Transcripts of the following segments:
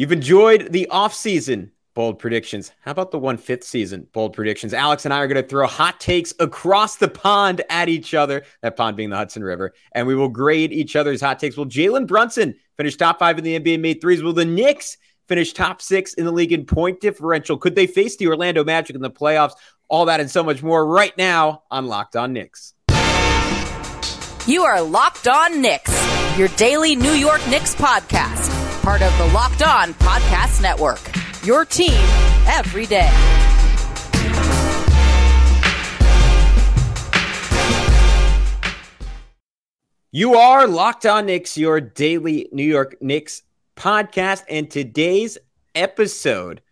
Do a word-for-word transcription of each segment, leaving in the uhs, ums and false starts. You've enjoyed the off-season bold predictions. How about the one-fifth season bold predictions? Alex and I are going to throw hot takes across the pond at each other, that pond being the Hudson River, and we will grade each other's hot takes. Will Jalen Brunson finish top five in the N B A and made threes? Will the Knicks finish top six in the league in point differential? Could they face the Orlando Magic in the playoffs? All that and so much more right now on Locked On Knicks. You are Locked On Knicks, your daily New York Knicks podcast, part of the Locked On Podcast Network, your team every day. You are Locked On Knicks, your daily New York Knicks podcast, and today's episode,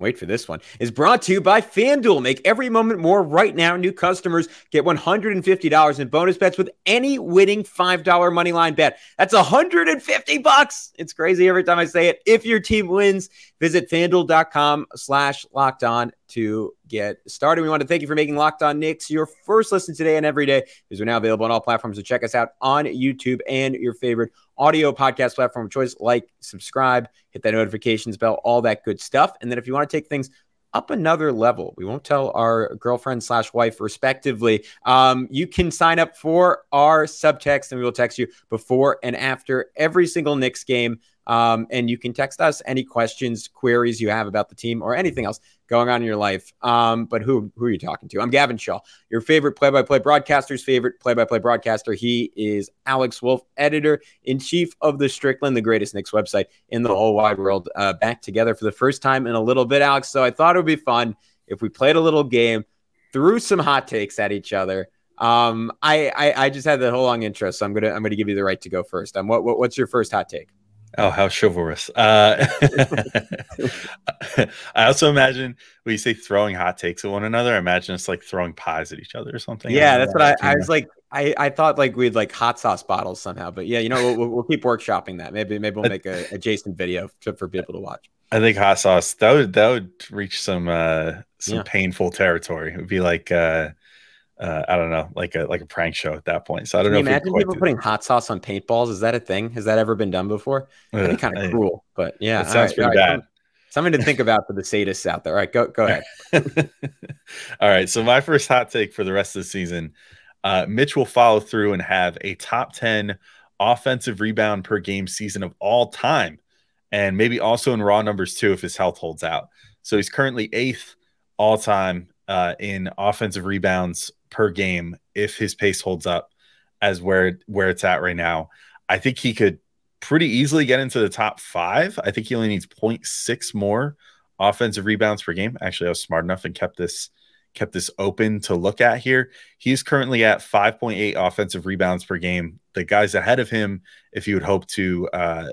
wait for this one, is brought to you by FanDuel. Make every moment more right now. New customers get one hundred fifty dollars in bonus bets with any winning five dollar moneyline bet. That's one hundred fifty bucks. It's crazy every time I say it. If your team wins, visit FanDuel.com slash locked on to get started. We want to thank you for making Locked On Knicks your first listen today and every day, because we're now available on all platforms. So check us out on YouTube and your favorite audio podcast platform of choice. Like, subscribe, hit that notifications bell, all that good stuff. And then if you want to take things up another level, we won't tell our girlfriend slash wife respectively, um, you can sign up for our subtext, and we will text you before and after every single Knicks game. Um, and you can text us any questions, queries you have about the team or anything else going on in your life. Um, but who, who are you talking to? I'm Gavin Shaw, your favorite play-by-play broadcaster's favorite play-by-play broadcaster. He is Alex Wolf, editor-in-chief of the Strickland, the greatest Knicks website in the whole wide world, uh, back together for the first time in a little bit, Alex. So I thought it would be fun if we played a little game, threw some hot takes at each other. Um, I, I, I just had that whole long intro, so I'm going to, I'm going to give you the right to go first. Um, what, what, what's your first hot take? Oh, how chivalrous. Uh, I also imagine when you say throwing hot takes at one another, I imagine it's like throwing pies at each other or something. Yeah, that's what I, I was like. I, I thought like we'd like hot sauce bottles somehow. But yeah, you know, we'll, we'll keep workshopping that. Maybe maybe we'll make a adjacent video to, for people to watch. I think hot sauce, that would that would reach some uh, some yeah. painful territory. It would be like uh, Uh, I don't know, like a like a prank show at that point. So I don't Can know. You imagine people putting that. hot sauce on paintballs. Is that a thing? Has that ever been done before? That'd be kind of cruel, but yeah, it sounds right, pretty bad. Right. Something to think about for the sadists out there. All right, go go ahead. All right. So my first hot take for the rest of the season: uh, Mitch will follow through and have a top ten offensive rebound per game season of all time, and maybe also in raw numbers too if his health holds out. So he's currently eighth all time uh, in offensive rebounds per game if his pace holds up as where where it's at right now. I think he could pretty easily get into the top five. I think he only needs zero point six more offensive rebounds per game. Actually, I was smart enough and kept this kept this open to look at here. He's currently at five point eight offensive rebounds per game. The guys ahead of him, if you would hope to uh,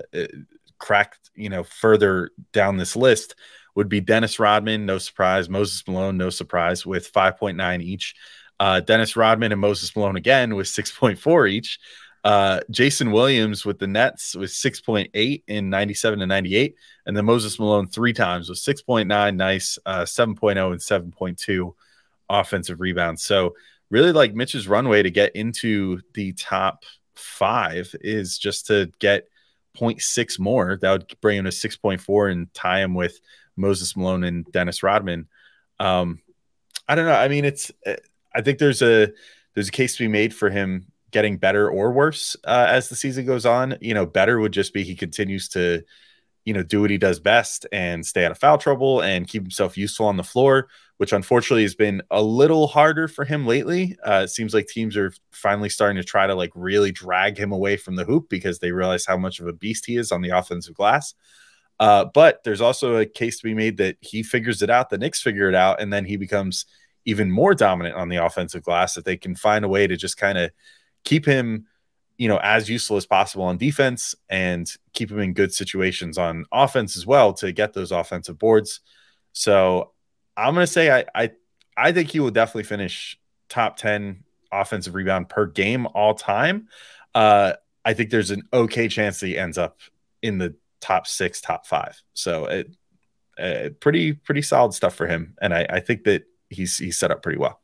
crack, you know, further down this list, would be Dennis Rodman, no surprise, Moses Malone, no surprise, with five point nine each. Uh, Dennis Rodman and Moses Malone again with six point four each. Uh, Jason Williams with the Nets with six point eight in ninety-seven and ninety-eight. And then Moses Malone three times with six point nine, nice, uh, seven point oh and seven point two offensive rebounds. So really like Mitch's runway to get into the top five is just to get zero point six more. That would bring him to six point four and tie him with Moses Malone and Dennis Rodman. Um, I don't know. I mean, it's... It, I think there's a there's a case to be made for him getting better or worse uh, as the season goes on. You know, better would just be he continues to, you know, do what he does best and stay out of foul trouble and keep himself useful on the floor, which unfortunately has been a little harder for him lately. Uh, it seems like teams are finally starting to try to like really drag him away from the hoop because they realize how much of a beast he is on the offensive glass. Uh, but there's also a case to be made that he figures it out, the Knicks figure it out, and then he becomes even more dominant on the offensive glass, that they can find a way to just kind of keep him, you know, as useful as possible on defense and keep him in good situations on offense as well to get those offensive boards. So I'm going to say I, I I think he will definitely finish top ten offensive rebound per game all time. Uh, I think there's an okay chance that he ends up in the top six, top five. So it, uh, pretty, pretty solid stuff for him. And I, I think that he's he's set up pretty well.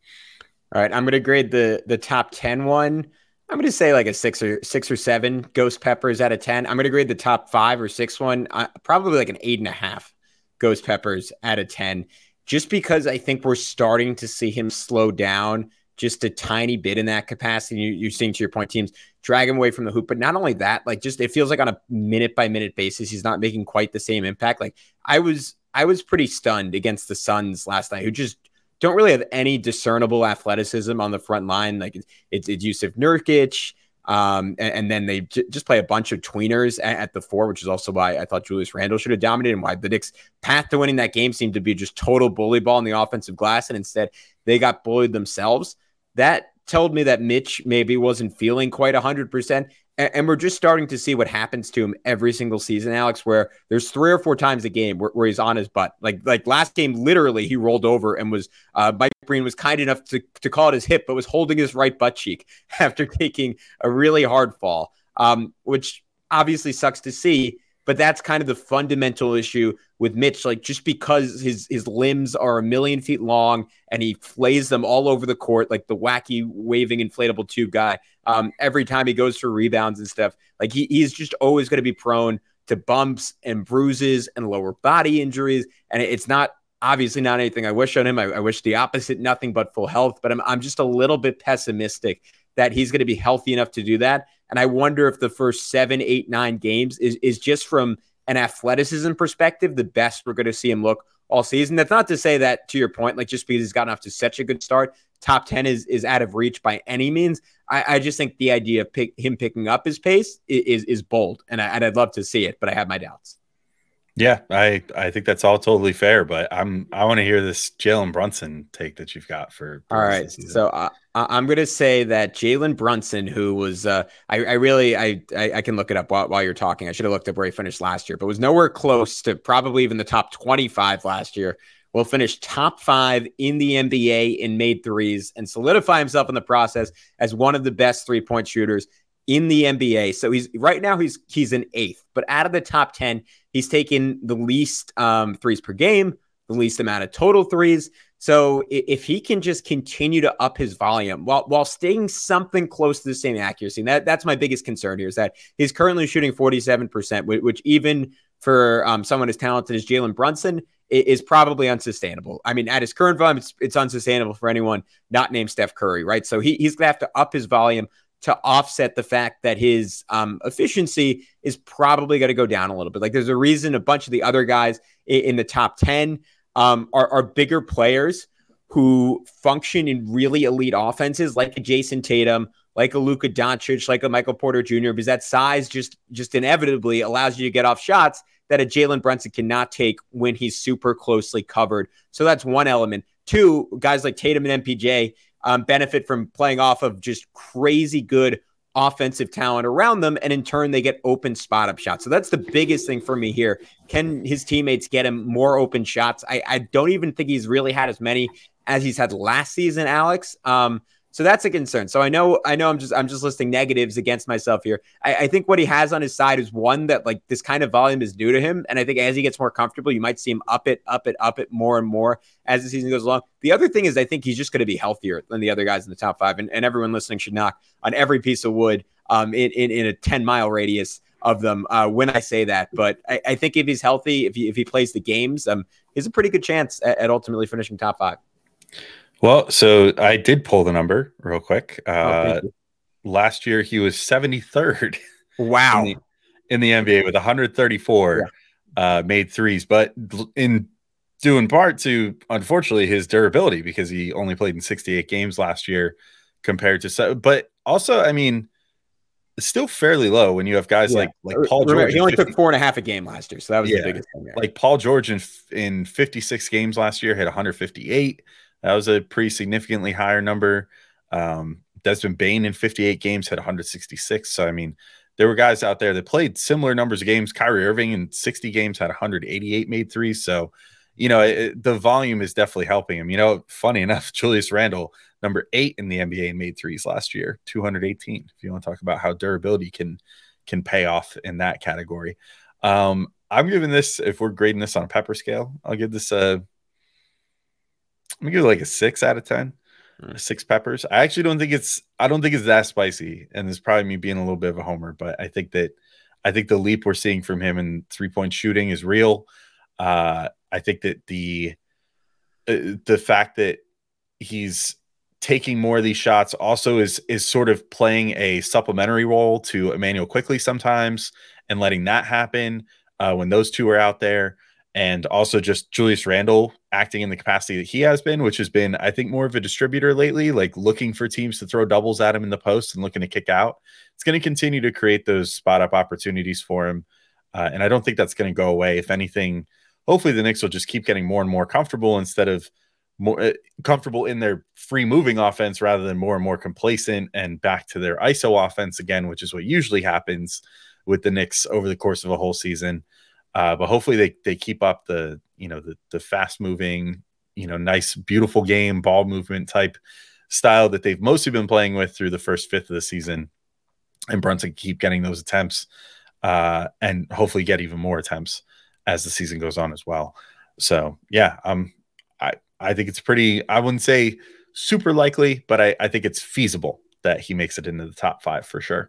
All right, I'm going to grade the the top ten one I'm going to say like a six or six or seven ghost peppers out of ten. I'm going to grade the top five or six one, uh, probably like an eight and a half ghost peppers out of ten, just because I think we're starting to see him slow down just a tiny bit in that capacity. You, you're seeing, to your point, teams drag him away from the hoop. But not only that, like just it feels like on a minute by minute basis, he's not making quite the same impact. Like I was, I was pretty stunned against the Suns last night, who just don't really have any discernible athleticism on the front line. Like it's, it's Yusuf Nurkic. Um, and, and then they j- just play a bunch of tweeners at, at the four, which is also why I thought Julius Randle should have dominated and why the Knicks' path to winning that game seemed to be just total bully ball on the offensive glass. And instead they got bullied themselves. That told me that Mitch maybe wasn't feeling quite a hundred percent. And we're just starting to see what happens to him every single season, Alex, where there's three or four times a game where, where he's on his butt. Like like last game, literally, he rolled over and was uh, Mike Breen was kind enough to, to call it his hip, but was holding his right butt cheek after taking a really hard fall, um, which obviously sucks to see. But that's kind of the fundamental issue with Mitch. Like just because his his limbs are a million feet long and he flays them all over the court, like the wacky waving inflatable tube guy, um, every time he goes for rebounds and stuff, like he, he's just always going to be prone to bumps and bruises and lower body injuries. And it's not obviously not anything I wish on him. I, I wish the opposite, nothing but full health. But I'm I'm just a little bit pessimistic that he's going to be healthy enough to do that. And I wonder if the first seven, eight, nine games is, is just from an athleticism perspective, the best we're going to see him look all season. That's not to say that, to your point, like just because he's gotten off to such a good start, top ten is is out of reach by any means. I, I just think the idea of pick, him picking up his pace is is bold, and, I, and I'd love to see it, but I have my doubts. Yeah, I, I think that's all totally fair, but I'm I want to hear this Jalen Brunson take that you've got for. All right, so uh, I'm going to say that Jalen Brunson, who was uh, I I really I, I I can look it up while while you're talking. I should have looked up where he finished last year, but was nowhere close to probably even the top twenty-five last year. Will finish top five in the N B A in made threes and solidify himself in the process as one of the best three-point shooters in the N B A. So he's right now he's he's in eighth, but out of the top ten, he's taken the least um, threes per game, the least amount of total threes. So if he can just continue to up his volume while while staying something close to the same accuracy, and that, that's my biggest concern here is that he's currently shooting forty-seven percent, which even for um, someone as talented as Jalen Brunson is probably unsustainable. I mean, at his current volume, it's, it's unsustainable for anyone not named Steph Curry, right? So he, he's going to have to up his volume to offset the fact that his um, efficiency is probably going to go down a little bit. Like there's a reason a bunch of the other guys in, in the top ten um, are, are bigger players who function in really elite offenses like a Jason Tatum, like a Luka Doncic, like a Michael Porter Junior, because that size just, just inevitably allows you to get off shots that a Jalen Brunson cannot take when he's super closely covered. So that's one element. Two, guys like Tatum and M P J Um, benefit from playing off of just crazy good offensive talent around them. And in turn, they get open spot up shots. So that's the biggest thing for me here. Can his teammates get him more open shots? I, I don't even think he's really had as many as he's had last season, Alex. Um, so that's a concern. So I know, I know I'm just, I'm just listing negatives against myself here. I, I think what he has on his side is one that like this kind of volume is new to him. And I think as he gets more comfortable, you might see him up it, up it, up it more and more as the season goes along. The other thing is I think he's just going to be healthier than the other guys in the top five. And, and everyone listening should knock on every piece of wood um, in, in, in a ten-mile radius of them uh, when I say that. But I, I think if he's healthy, if he, if he plays the games, um, he has a pretty good chance at, at ultimately finishing top five. Well, so I did pull the number real quick. Uh, oh, last year, he was seventy-third. Wow. In the, in the N B A with one hundred thirty-four yeah. uh, made threes, but in due in part to, unfortunately, his durability because he only played in sixty-eight games last year compared to, but also, I mean, still fairly low when you have guys yeah. like, like Paul Remember, George. He only fifty took four and a half a game last year. So that was yeah. the biggest thing there. Like Paul George in, in fifty-six games last year had one hundred fifty-eight. That was a pretty significantly higher number. Um, Desmond Bain in fifty-eight games had one hundred sixty-six. So, I mean, there were guys out there that played similar numbers of games. Kyrie Irving in sixty games had one hundred eighty-eight made threes. So, you know, it, the volume is definitely helping him. You know, funny enough, Julius Randle, number eight in the N B A in made threes last year, two hundred eighteen. If you want to talk about how durability can can pay off in that category. Um, I'm giving this, if we're grading this on a pepper scale, I'll give this a... I'm going to give it like a six out of ten. six peppers. I actually don't think it's I don't think it's that spicy, and it's probably me being a little bit of a homer, but I think that I think the leap we're seeing from him in three-point shooting is real. Uh, I think that the uh, the fact that he's taking more of these shots also is is sort of playing a supplementary role to Immanuel Quickley sometimes and letting that happen uh, when those two are out there. And also just Julius Randle acting in the capacity that he has been, which has been, I think, more of a distributor lately, like looking for teams to throw doubles at him in the post and looking to kick out. It's going to continue to create those spot-up opportunities for him. Uh, and I don't think that's going to go away. If anything, hopefully the Knicks will just keep getting more and more comfortable instead of more uh, comfortable in their free-moving offense rather than more and more complacent and back to their I S O offense again, which is what usually happens with the Knicks over the course of a whole season. Uh, but hopefully they they keep up the you know the the fast moving you know nice beautiful game ball movement type style that they've mostly been playing with through the first fifth of the season, and Brunson keep getting those attempts uh, and hopefully get even more attempts as the season goes on as well. So yeah, um, I I think it's pretty I wouldn't say super likely, but I I think it's feasible that he makes it into the top five for sure.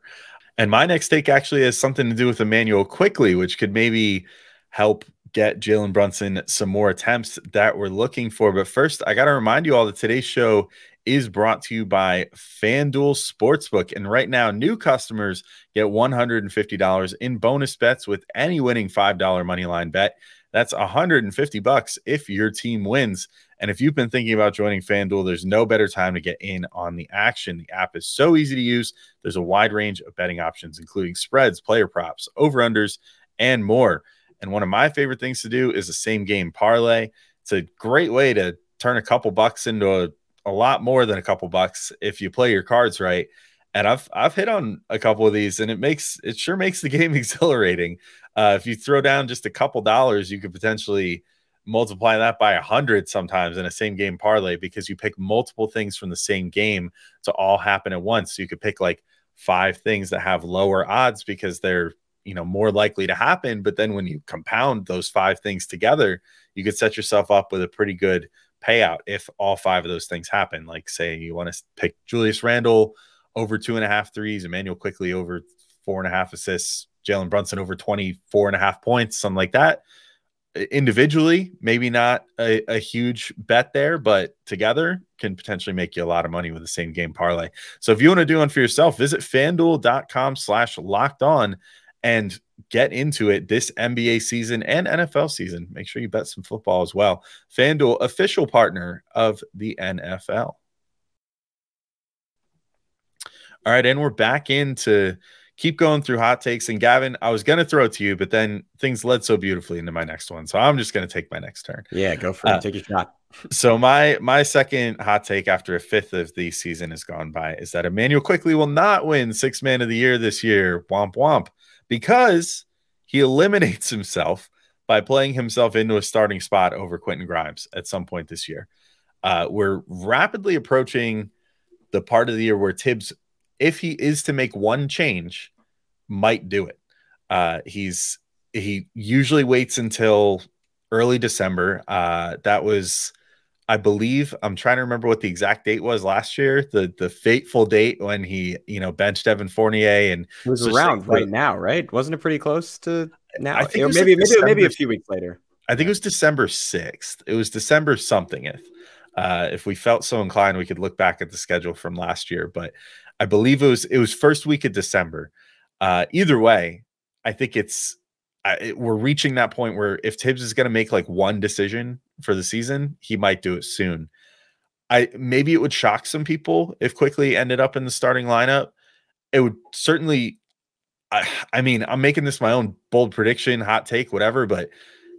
And my next take actually has something to do with Immanuel Quickley, which could maybe help get Jalen Brunson some more attempts that we're looking for. But first, I got to remind you all that today's show is brought to you by FanDuel Sportsbook. And right now, new customers get one hundred fifty dollars in bonus bets with any winning five dollar moneyline bet. That's one hundred fifty bucks if your team wins. And if you've been thinking about joining FanDuel, there's no better time to get in on the action. The app is so easy to use. There's a wide range of betting options, including spreads, player props, over-unders, and more. And one of my favorite things to do is a same-game parlay. It's a great way to turn a couple bucks into a, a lot more than a couple bucks if you play your cards right. And I've I've hit on a couple of these, and it makes it sure makes the game exhilarating. Uh, if you throw down just a couple dollars, you could potentially multiply that by a hundred sometimes in a same game parlay, because you pick multiple things from the same game to all happen at once. So you could pick like five things that have lower odds because they're, you know, more likely to happen. But then when you compound those five things together, you could set yourself up with a pretty good payout if all five of those things happen. Like say you want to pick Julius Randle over two and a half threes, Immanuel Quickley over four and a half assists, Jalen Brunson over twenty-four and a half points, something like that. Individually, maybe not a, a huge bet there, but together can potentially make you a lot of money with the same game parlay. So if you want to do one for yourself, visit fanduel.com slash locked on and get into it this N B A season and N F L season. Make sure you bet some football as well. FanDuel, official partner of the N F L. All right, and we're back into keep going through hot takes. And Gavin, I was going to throw it to you, but then things led so beautifully into my next one. So I'm just going to take my next turn. Yeah, go for it. Uh, take your shot. So my my second hot take after a fifth of the season has gone by is that Immanuel Quickley will not win Sixth Man of the Year this year. Womp womp. Because he eliminates himself by playing himself into a starting spot over Quentin Grimes at some point this year. Uh, we're rapidly approaching the part of the year where Tibbs, if he is to make one change, might do it. Uh, he's he usually waits until early December. Uh, that was, I believe, I'm trying to remember what the exact date was last year. The the fateful date when he you know benched Evan Fournier, and it was around like, right like, now, right? Wasn't it pretty close to now? I think it was maybe like maybe December, maybe a few weeks later. I think it was December sixth. It was December somethingth. Uh, if we felt so inclined, we could look back at the schedule from last year, but I believe it was it was first week of December. Uh, either way, I think it's I, it, we're reaching that point where if Tibbs is going to make like one decision for the season, he might do it soon. I maybe it would shock some people if Quickley ended up in the starting lineup. It would certainly. I, I mean, I'm making this my own bold prediction, hot take, whatever. But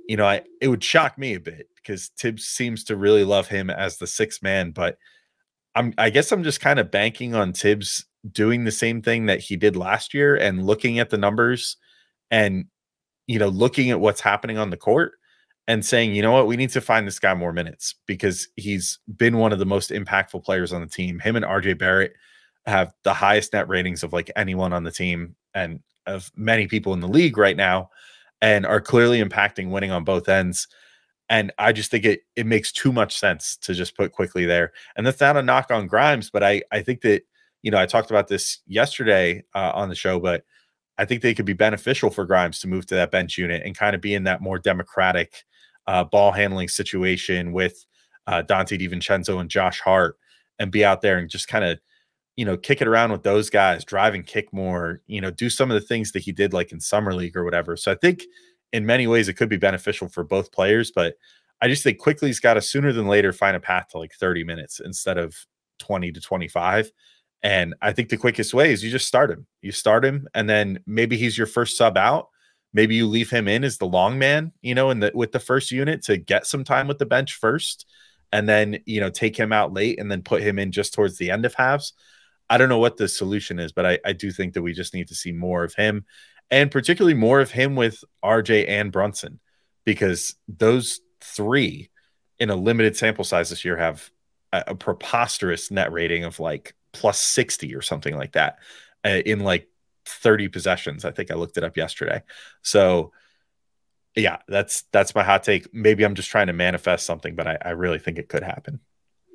you know, I it would shock me a bit because Tibbs seems to really love him as the sixth man, but. I'm, I guess I'm just kind of banking on Tibbs doing the same thing that he did last year and looking at the numbers and, you know, looking at what's happening on the court and saying, you know what, we need to find this guy more minutes because he's been one of the most impactful players on the team. Him and R J Barrett have the highest net ratings of like anyone on the team and of many people in the league right now and are clearly impacting winning on both ends. And I just think it it makes too much sense to just put Quickley there. And that's not a knock on Grimes, but I, I think that, you know, I talked about this yesterday uh, on the show, but I think they could be beneficial for Grimes to move to that bench unit and kind of be in that more democratic uh, ball handling situation with uh, Dante DiVincenzo and Josh Hart, and be out there and just kind of, you know, kick it around with those guys, drive and kick more, you know, do some of the things that he did like in summer league or whatever. So I think in many ways it could be beneficial for both players, but I just think Quickley's got to sooner than later find a path to like thirty minutes instead of twenty to twenty-five. And I think the quickest way is you just start him. You start him, and then maybe he's your first sub out. Maybe you leave him in as the long man, you know, in the, with the first unit to get some time with the bench first, and then, you know, take him out late and then put him in just towards the end of halves. I don't know what the solution is, but I, I do think that we just need to see more of him, and particularly more of him with R J and Brunson, because those three in a limited sample size this year have a, a preposterous net rating of like plus sixty or something like that uh, in like thirty possessions. I think I looked it up yesterday. So yeah, that's that's my hot take. Maybe I'm just trying to manifest something, but I, I really think it could happen.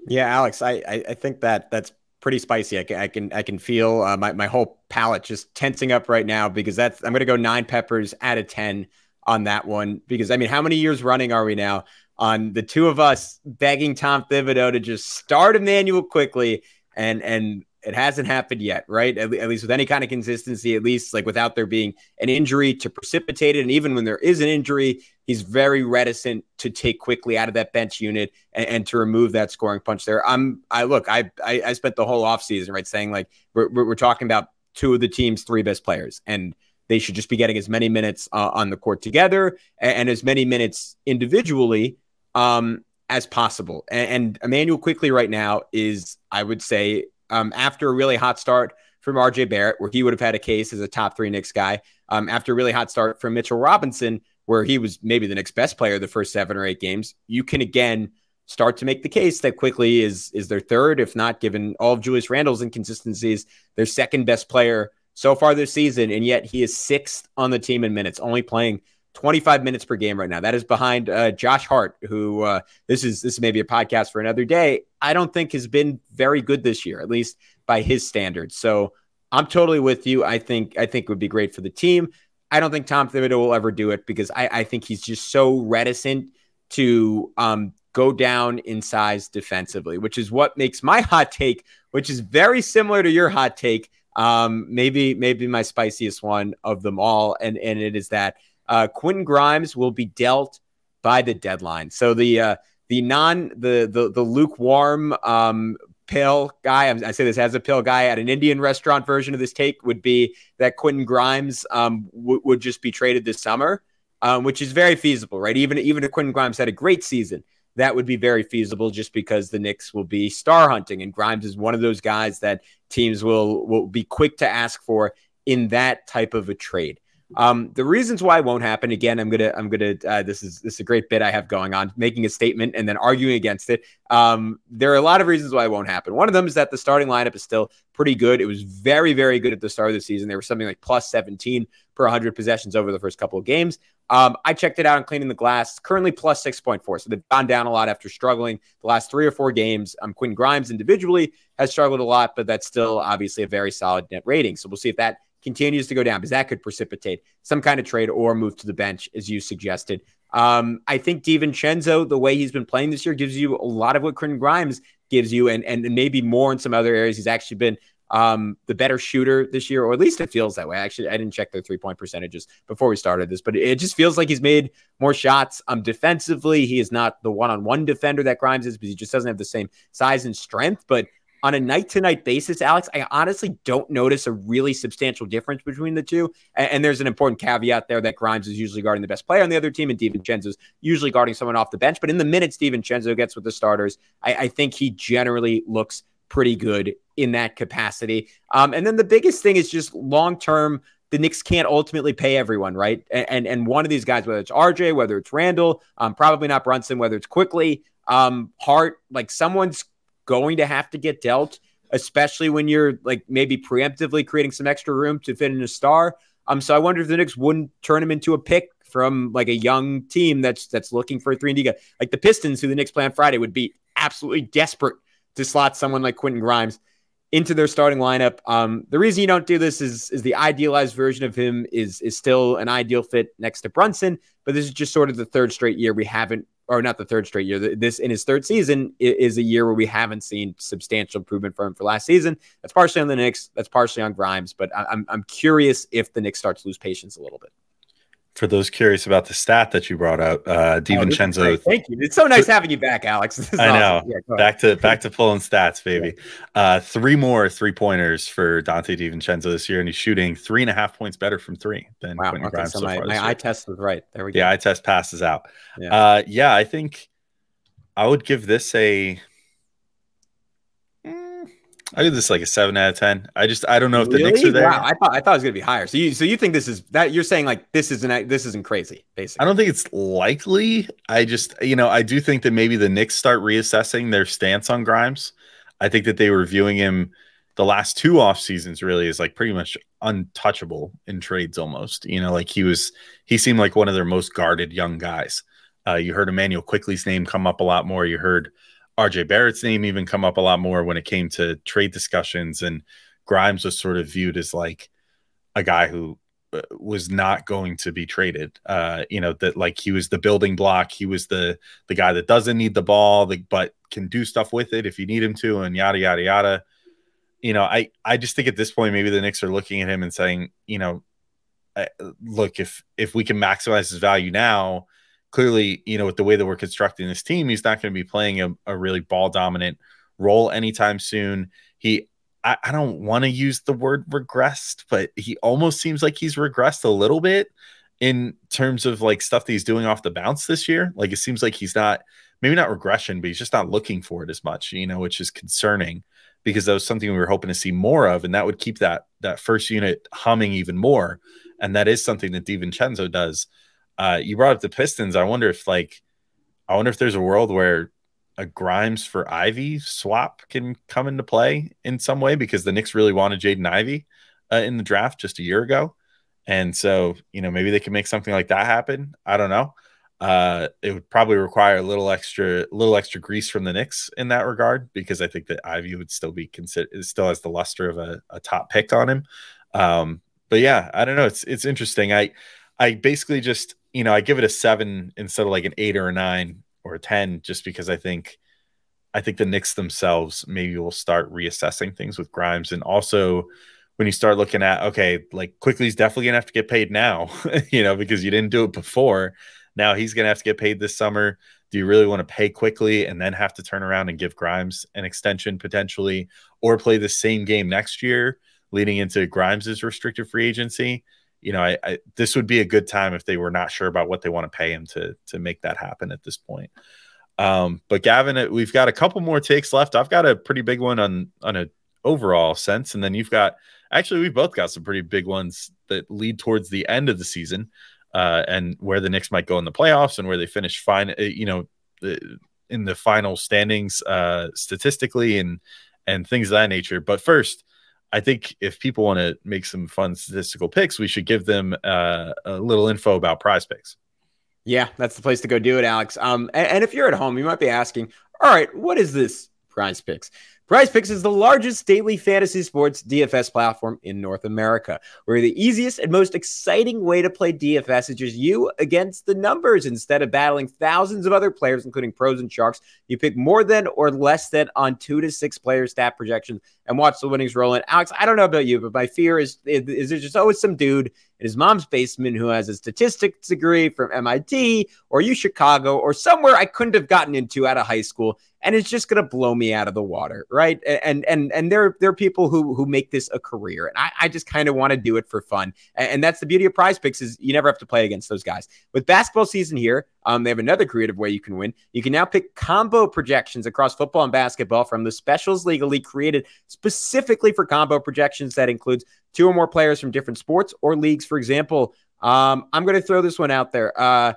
Yeah, Alex, I I think that that's pretty spicy. I can I can I can feel uh, my my whole palate just tensing up right now, because that's I'm gonna go nine peppers out of ten on that one, because I mean, how many years running are we now on the two of us begging Tom Thibodeau to just start Immanuel Quickley, and and it hasn't happened yet, right? At, at least with any kind of consistency, at least like without there being an injury to precipitate it. And even when there is an injury, he's very reticent to take Quickley out of that bench unit and, and to remove that scoring punch there. I'm, I look, I, I, I spent the whole offseason, right, saying like, we're, we're talking about two of the team's three best players, and they should just be getting as many minutes uh, on the court together and, and as many minutes individually um, as possible. And, and Immanuel Quickley right now is, I would say, Um, after a really hot start from R J Barrett, where he would have had a case as a top three Knicks guy, um, after a really hot start from Mitchell Robinson, where he was maybe the Knicks' best player the first seven or eight games, you can again start to make the case that Quickley is is their third, if not, given all of Julius Randle's inconsistencies, their second best player so far this season, and yet he is sixth on the team in minutes, only playing twenty-five minutes per game right now. That is behind uh, Josh Hart, who uh, this is this may be a podcast for another day, I don't think has been very good this year, at least by his standards. So I'm totally with you. I think I think it would be great for the team. I don't think Tom Thibodeau will ever do it, because I, I think he's just so reticent to um, go down in size defensively, which is what makes my hot take, which is very similar to your hot take, um, maybe maybe my spiciest one of them all, and and it is that Uh, Quentin Grimes will be dealt by the deadline. So the uh, the non the the the lukewarm um, pale guy, I say this as a pale guy, at an Indian restaurant version of this take would be that Quentin Grimes um, w- would just be traded this summer, um, which is very feasible, right? Even even if Quentin Grimes had a great season, that would be very feasible, just because the Knicks will be star hunting, and Grimes is one of those guys that teams will will be quick to ask for in that type of a trade. Um, the reasons why it won't happen, again, I'm going to, I'm going to, uh, this is, this is a great bit I have going on, making a statement and then arguing against it. Um, there are a lot of reasons why it won't happen. One of them is that the starting lineup is still pretty good. It was very, very good at the start of the season. They were something like plus seventeen per one hundred possessions over the first couple of games. Um, I checked it out on Cleaning the Glass, currently plus six point four. So they've gone down a lot after struggling the last three or four games. Um, Quentin Grimes individually has struggled a lot, but that's still obviously a very solid net rating. So we'll see if that continues to go down, because that could precipitate some kind of trade or move to the bench, as you suggested. Um, I think DiVincenzo, the way he's been playing this year, gives you a lot of what Quentin Grimes gives you, and and maybe more in some other areas. He's actually been um, the better shooter this year, or at least it feels that way. Actually, I didn't check their three-point percentages before we started this, but it just feels like he's made more shots. Um, defensively, he is not the one-on-one defender that Grimes is, because he just doesn't have the same size and strength, but on a night-to-night basis, Alex, I honestly don't notice a really substantial difference between the two. And, and there's an important caveat there that Grimes is usually guarding the best player on the other team, and DiVincenzo is usually guarding someone off the bench. But in the minutes DiVincenzo gets with the starters, I, I think he generally looks pretty good in that capacity. Um, and then the biggest thing is just long-term, the Knicks can't ultimately pay everyone, right? And, and, and one of these guys, whether it's R J, whether it's Randall, um, probably not Brunson, whether it's Quickley, um, Hart, like someone's going to have to get dealt, especially when you're like maybe preemptively creating some extra room to fit in a star. Um, so I wonder if the Knicks wouldn't turn him into a pick from like a young team that's that's looking for a three and D guy. Like the Pistons, who the Knicks play on Friday, would be absolutely desperate to slot someone like Quentin Grimes into their starting lineup. Um, the reason you don't do this is is the idealized version of him is is still an ideal fit next to Brunson, but this is just sort of the third straight year we haven't, or not the third straight year. This in his third season is a year where we haven't seen substantial improvement from him for last season. That's partially on the Knicks. That's partially on Grimes, but I'm I'm curious if the Knicks start to lose patience a little bit. For those curious about the stat that you brought up, uh, DiVincenzo. Oh, thank you. It's so nice having you back, Alex. This is I awesome. know. Yeah, back to back to pulling stats, baby. Yeah. Uh, three more three-pointers for Dante DiVincenzo this year, and he's shooting three and a half points better from three than wow, Quentin Grimes so my, far. My eye test was right. There we go. Yeah, eye test passes out. Yeah. Uh, yeah, I think I would give this a I give this like a seven out of ten. I just I don't know if the really? Knicks are there. Wow, I thought I thought it was gonna be higher. So you so you think this is that you're saying like this isn't this isn't crazy basically. I don't think it's likely. I just you know I do think that maybe the Knicks start reassessing their stance on Grimes. I think that they were viewing him the last two off seasons really as like pretty much untouchable in trades almost. You know like he was he seemed like one of their most guarded young guys. Uh, you heard Immanuel Quickley's name come up a lot more. You heard R J Barrett's name even come up a lot more when it came to trade discussions, and Grimes was sort of viewed as like a guy who was not going to be traded. Uh, you know, that like he was the building block. He was the, the guy that doesn't need the ball, the, but can do stuff with it if you need him to, and yada, yada, yada. You know, I, I just think at this point, maybe the Knicks are looking at him and saying, you know, look, if, if we can maximize his value now, clearly, you know, with the way that we're constructing this team, he's not going to be playing a, a really ball-dominant role anytime soon. He, I, I don't want to use the word regressed, but he almost seems like he's regressed a little bit in terms of, like, stuff that he's doing off the bounce this year. Like, it seems like he's not – maybe not regression, but he's just not looking for it as much, you know, which is concerning because that was something we were hoping to see more of, and that would keep that that first unit humming even more, and that is something that DiVincenzo does. Uh, you brought up the Pistons. I wonder if, like, I wonder if there's a world where a Grimes for Ivy swap can come into play in some way because the Knicks really wanted Jaden Ivey uh, in the draft just a year ago, and so you know maybe they can make something like that happen. I don't know. Uh, it would probably require a little extra, little extra grease from the Knicks in that regard because I think that Ivy would still be considered, still has the luster of a, a top pick on him. Um, but yeah, I don't know. It's it's interesting. I I basically just. You know, I give it a seven instead of like an eight or a nine or a ten, just because I think, I think the Knicks themselves maybe will start reassessing things with Grimes, and also when you start looking at okay, like Quickley's definitely gonna have to get paid now, you know, because you didn't do it before. Now he's gonna have to get paid this summer. Do you really want to pay Quickley and then have to turn around and give Grimes an extension potentially, or play the same game next year, leading into Grimes's restricted free agency? You know, I, I this would be a good time if they were not sure about what they want to pay him to to make that happen at this point. Um, but Gavin, we've got a couple more takes left. I've got a pretty big one on on an overall sense, and then you've got actually we've both got some pretty big ones that lead towards the end of the season uh, and where the Knicks might go in the playoffs and where they finish fine. You know, in the final standings uh, statistically and and things of that nature. But first. I think if people want to make some fun statistical picks, we should give them uh, a little info about PrizePicks. Yeah, that's the place to go do it, Alex. Um, and, and if you're at home, you might be asking, all right, what is this PrizePicks? PrizePicks is the largest daily fantasy sports D F S platform in North America, where the easiest and most exciting way to play D F S is just you against the numbers. Instead of battling thousands of other players, including pros and sharks, you pick more than or less than on two to six player stat projections and watch the winnings roll in. Alex, I don't know about you, but my fear is, is there's just always some dude in his mom's basement who has a statistics degree from M I T or U Chicago or somewhere I couldn't have gotten into out of high school, and it's just going to blow me out of the water, right? And and and there, there are people who who make this a career, and I, I just kind of want to do it for fun. And, and that's the beauty of PrizePicks is you never have to play against those guys. With basketball season here, um, they have another creative way you can win. You can now pick combo projections across football and basketball from the Specials League, a league created specifically for combo projections that includes two or more players from different sports or leagues. For example, um, I'm going to throw this one out there. Uh,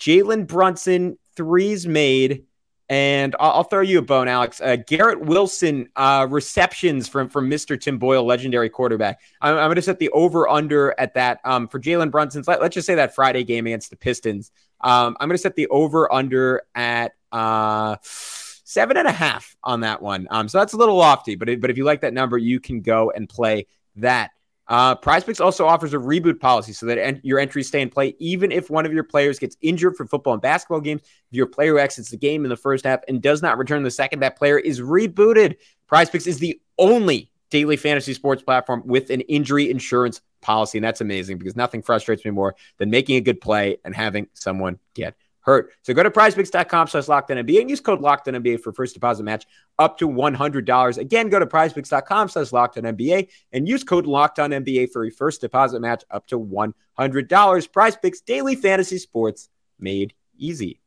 Jalen Brunson, threes made And I'll, I'll throw you a bone, Alex. Uh, Garrett Wilson uh, receptions from, from Mister Tim Boyle, legendary quarterback. I'm, I'm going to set the over-under at that um, for Jalen Brunson's. Let, let's just say that Friday game against the Pistons. Um, I'm going to set the over-under at uh, seven and a half on that one. Um, so that's a little lofty, but it, but if you like that number, you can go and play that. Uh, PrizePicks also offers a reboot policy so that en- your entries stay in play even if one of your players gets injured for football and basketball games. If your player who exits the game in the first half and does not return the second, that player is rebooted. PrizePicks is the only daily fantasy sports platform with an injury insurance policy, and that's amazing because nothing frustrates me more than making a good play and having someone get hurt. So go to PrizePicks.com slash LockedOnNBA and use code LockedOnNBA for first deposit match up to one hundred dollars. Again, go to PrizePicks.com slash LockedOnNBA and use code LockedOnNBA for a first deposit match up to one hundred dollars. PrizePicks, daily fantasy sports made easy.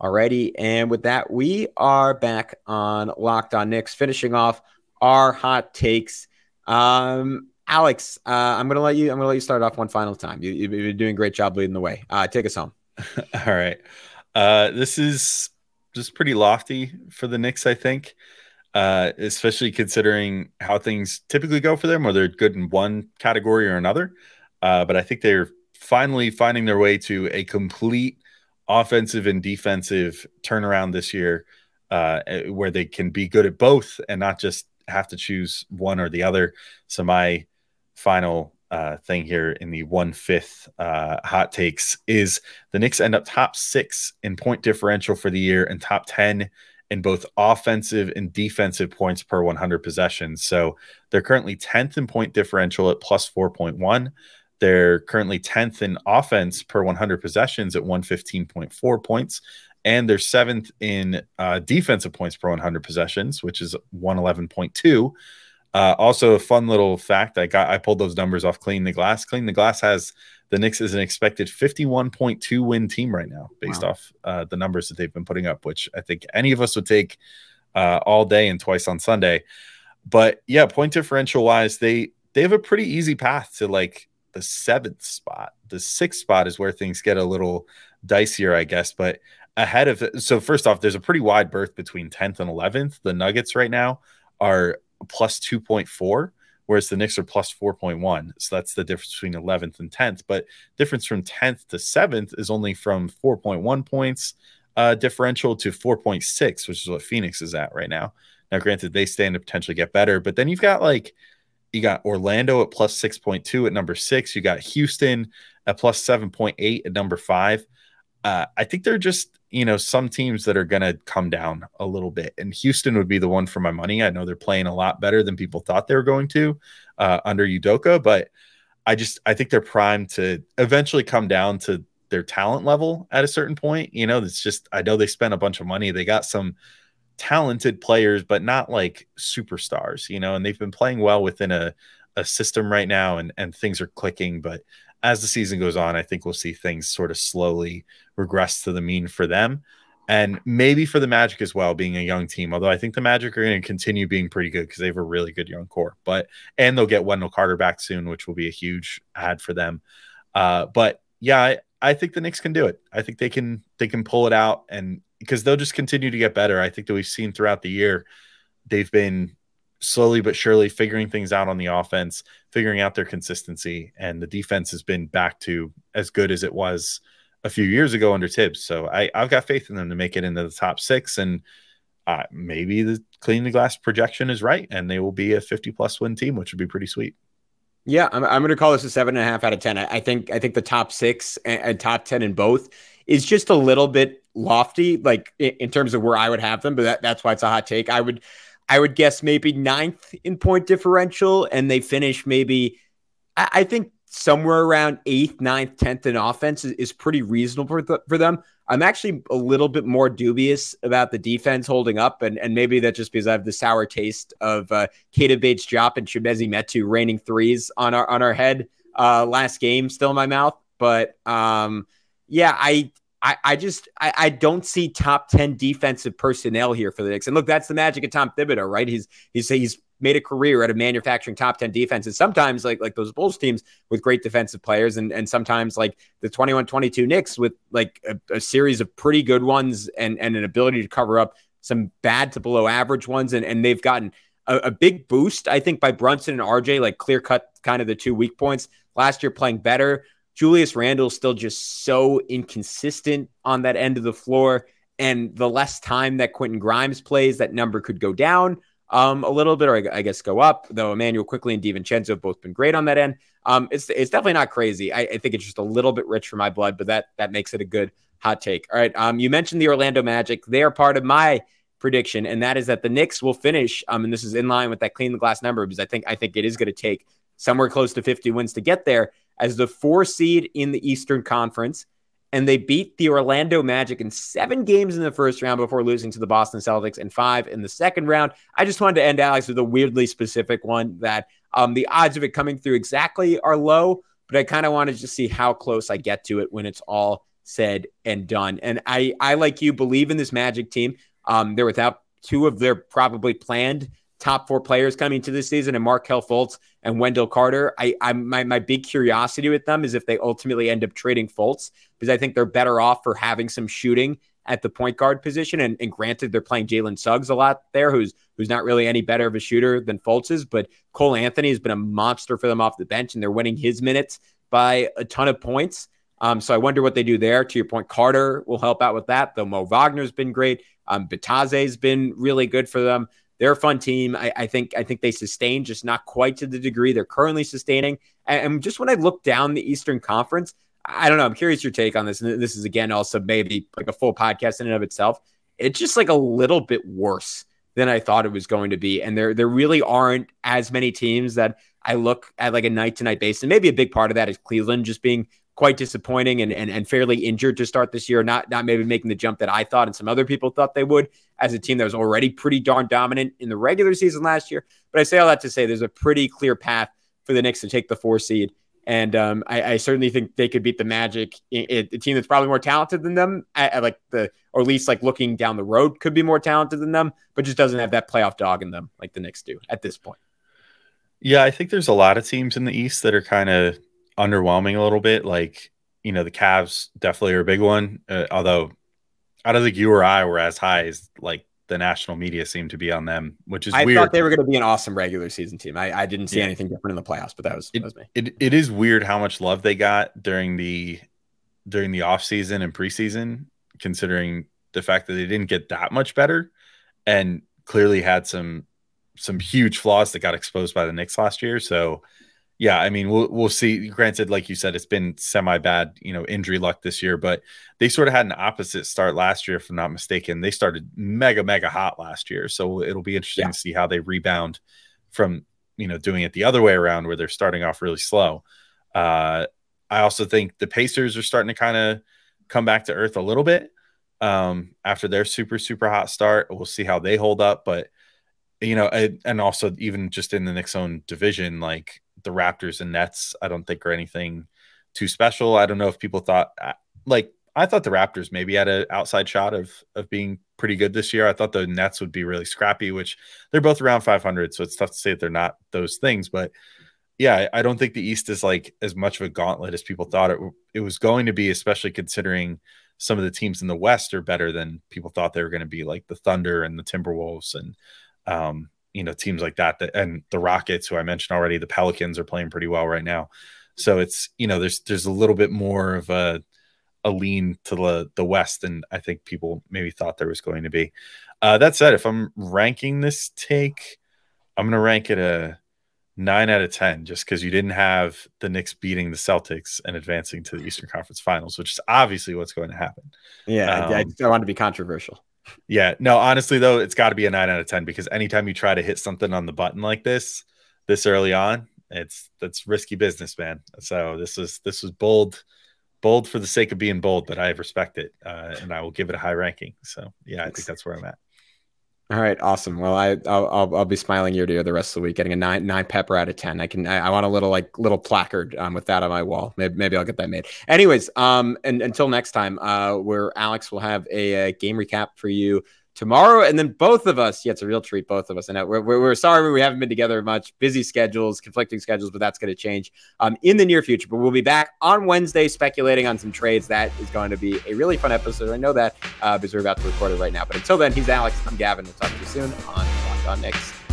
Alrighty, and with that, we are back on Locked On Knicks, finishing off our hot takes. Um... Alex, uh, I'm gonna let you. I'm gonna let you start off one final time. You, you've been doing a great job leading the way. Uh, take us home. All right, uh, this is just pretty lofty for the Knicks, I think, uh, especially considering how things typically go for them, whether they're good in one category or another. Uh, but I think they're finally finding their way to a complete offensive and defensive turnaround this year, uh, where they can be good at both and not just have to choose one or the other. So my final uh, thing here in the one fifth uh, hot takes is the Knicks end up top six in point differential for the year and top ten in both offensive and defensive points per one hundred possessions. So they're currently tenth in point differential at plus four point one. They're currently tenth in offense per one hundred possessions at one fifteen point four points. And they're seventh in uh, defensive points per one hundred possessions, which is one eleven point two. Uh, also, a fun little fact, I got I pulled those numbers off Clean the Glass. Clean the Glass has the Knicks as an expected fifty-one point two win team right now based wow. off uh, the numbers that they've been putting up, which I think any of us would take uh, all day and twice on Sunday. But yeah, point differential wise, they they have a pretty easy path to like the seventh spot. The sixth spot is where things get a little dicier, I guess. But ahead of so first off, there's a pretty wide berth between tenth and eleventh. The Nuggets right now are plus two point four, whereas the Knicks are plus four point one. So that's the difference between eleventh and tenth. But difference from tenth to seventh is only from four point one points uh, differential to four point six, which is what Phoenix is at right now. Now, granted, they stand to potentially get better, but then you've got like you got Orlando at plus six point two at number six. You got Houston at plus seven point eight at number five. Uh, I think they're just, you know, some teams that are going to come down a little bit. And Houston would be the one for my money. I know they're playing a lot better than people thought they were going to uh, under Udoka. But I just I think they're primed to eventually come down to their talent level at a certain point. You know, it's just I know they spent a bunch of money. They got some talented players, but not like superstars, you know, and they've been playing well within a, a system right now and, and things are clicking. But as the season goes on, I think we'll see things sort of slowly regress to the mean for them and maybe for the Magic as well, being a young team. Although I think the Magic are going to continue being pretty good because they have a really good young core. But and they'll get Wendell Carter back soon, which will be a huge ad for them. Uh, but yeah, I, I think the Knicks can do it. I think they can they can pull it out and because they'll just continue to get better. I think that we've seen throughout the year they've been slowly but surely figuring things out on the offense, figuring out their consistency, and the defense has been back to as good as it was a few years ago under Tibbs. So I, I've got faith in them to make it into the top six, and uh, maybe the Clean the Glass projection is right, and they will be a fifty-plus win team, which would be pretty sweet. Yeah, I'm, I'm going to call this a seven and a half out of ten. I, I think I think the top six and, and top ten in both is just a little bit lofty, like in, in terms of where I would have them, but that, that's why it's a hot take. I would. I would guess maybe ninth in point differential, and they finish maybe, I, I think somewhere around eighth, ninth, tenth in offense is, is pretty reasonable for, th- for them. I'm actually a little bit more dubious about the defense holding up, and, and maybe that's just because I have the sour taste of uh, Kata Bates-Diop and Chimezie Metu raining threes on our on our head uh, last game, still in my mouth. But um, yeah, I. I, I just I, I don't see top ten defensive personnel here for the Knicks. And look, that's the magic of Tom Thibodeau, right? He's he's he's made a career out of manufacturing top ten defense. And sometimes like, like those Bulls teams with great defensive players. And, and sometimes like the twenty-one twenty-two Knicks with like a, a series of pretty good ones and, and an ability to cover up some bad to below average ones. And, and they've gotten a, a big boost, I think, by Brunson and R J, like clear cut kind of the two weak points last year, playing better. Julius Randle still just so inconsistent on that end of the floor. And the less time that Quentin Grimes plays, that number could go down um, a little bit, or I, I guess go up, though Immanuel Quickley and DiVincenzo have both been great on that end. Um, it's it's definitely not crazy. I, I think it's just a little bit rich for my blood, but that that makes it a good hot take. All right, um, you mentioned the Orlando Magic. They are part of my prediction, and that is that the Knicks will finish, um, and this is in line with that clean the glass number, because I think I think it is going to take somewhere close to fifty wins to get there, as the four seed in the Eastern Conference. And they beat the Orlando Magic in seven games in the first round before losing to the Boston Celtics in five in the second round. I just wanted to end, Alex, with a weirdly specific one that um, the odds of it coming through exactly are low, but I kind of wanted to just see how close I get to it when it's all said and done. And I, I like you, believe in this Magic team. Um, they're without two of their probably planned top four players coming to this season, and Markelle Fultz and Wendell Carter. I, I, my, my big curiosity with them is if they ultimately end up trading Fultz, because I think they're better off for having some shooting at the point guard position. And, and granted, they're playing Jalen Suggs a lot there, who's who's not really any better of a shooter than Fultz is, but Cole Anthony has been a monster for them off the bench, and they're winning his minutes by a ton of points. Um, so I wonder what they do there. To your point, Carter will help out with that, though Mo Wagner's been great. Um, Bataze's been really good for them. They're a fun team. I, I think I think they sustain, just not quite to the degree they're currently sustaining. And, and just when I look down the Eastern Conference, I don't know. I'm curious your take on this. And this is, again, also maybe like a full podcast in and of itself. It's just like a little bit worse than I thought it was going to be. And there, there really aren't as many teams that I look at like a night-to-night basis. And maybe a big part of that is Cleveland just being quite disappointing and, and and fairly injured to start this year, not not maybe making the jump that I thought and some other people thought they would, as a team that was already pretty darn dominant in the regular season last year. But I say all that to say there's a pretty clear path for the Knicks to take the four seed. And um, I, I certainly think they could beat the Magic, a, a team that's probably more talented than them, at, at like the or at least like looking down the road could be more talented than them, but just doesn't have that playoff dog in them like the Knicks do at this point. Yeah, I think there's a lot of teams in the East that are kind of underwhelming a little bit. Like, you know, the Cavs definitely are a big one, uh, although I don't think you or I were as high as like the national media seemed to be on them, which is I weird. I thought they were going to be an awesome regular season team. I, I didn't see yeah. anything different in the playoffs, but that was, it, that was me. It, it is weird how much love they got during the during the off season and preseason, considering the fact that they didn't get that much better and clearly had some some huge flaws that got exposed by the Knicks last year. So yeah, I mean, we'll we'll see. Granted, like you said, it's been semi-bad, you know, injury luck this year, but they sort of had an opposite start last year, if I'm not mistaken. They started mega, mega hot last year. So it'll be interesting yeah. to see how they rebound from, you know, doing it the other way around where they're starting off really slow. Uh, I also think the Pacers are starting to kind of come back to earth a little bit um, after their super, super hot start. We'll see how they hold up. But, you know, I, and also even just in the Knicks' own division, like, the Raptors and Nets, I don't think are anything too special. I don't know if people thought, like, I thought the Raptors maybe had an outside shot of of being pretty good this year. I thought the Nets would be really scrappy, which they're both around five hundred, so it's tough to say that they're not those things. But yeah, I don't think the East is like as much of a gauntlet as people thought it it was going to be, especially considering some of the teams in the West are better than people thought they were going to be, like the Thunder and the Timberwolves and um you know, teams like that, that, and the Rockets, who I mentioned already. The Pelicans are playing pretty well right now. So it's, you know, there's, there's a little bit more of a, a lean to the, the West than I think people maybe thought there was going to be. Uh, that said, if I'm ranking this take, I'm going to rank it a nine out of ten, just because you didn't have the Knicks beating the Celtics and advancing to the Eastern Conference Finals, which is obviously what's going to happen. Yeah. Um, I, I want to be controversial. Yeah, no, honestly, though, it's got to be a nine out of ten, because anytime you try to hit something on the button like this, this early on, it's that's risky business, man. So this is this was bold, bold for the sake of being bold, but I respect it, uh, and I will give it a high ranking. So, yeah, I think that's where I'm at. All right, awesome. Well, I I'll, I'll, I'll be smiling ear to ear the rest of the week, getting a nine nine pepper out of ten. I can I, I want a little like little placard um, with that on my wall. Maybe, maybe I'll get that made. Anyways, um, and until next time, uh, where Alex will have a, a game recap for you tomorrow. And then both of us, yeah, it's a real treat, both of us. I know we're, we're, we're sorry we haven't been together much, busy schedules, conflicting schedules, but that's going to change um, in the near future. But we'll be back on Wednesday speculating on some trades. That is going to be a really fun episode. I know that uh, because we're about to record it right now. But until then, he's Alex. I'm Gavin. We'll talk to you soon on Locked On Knicks.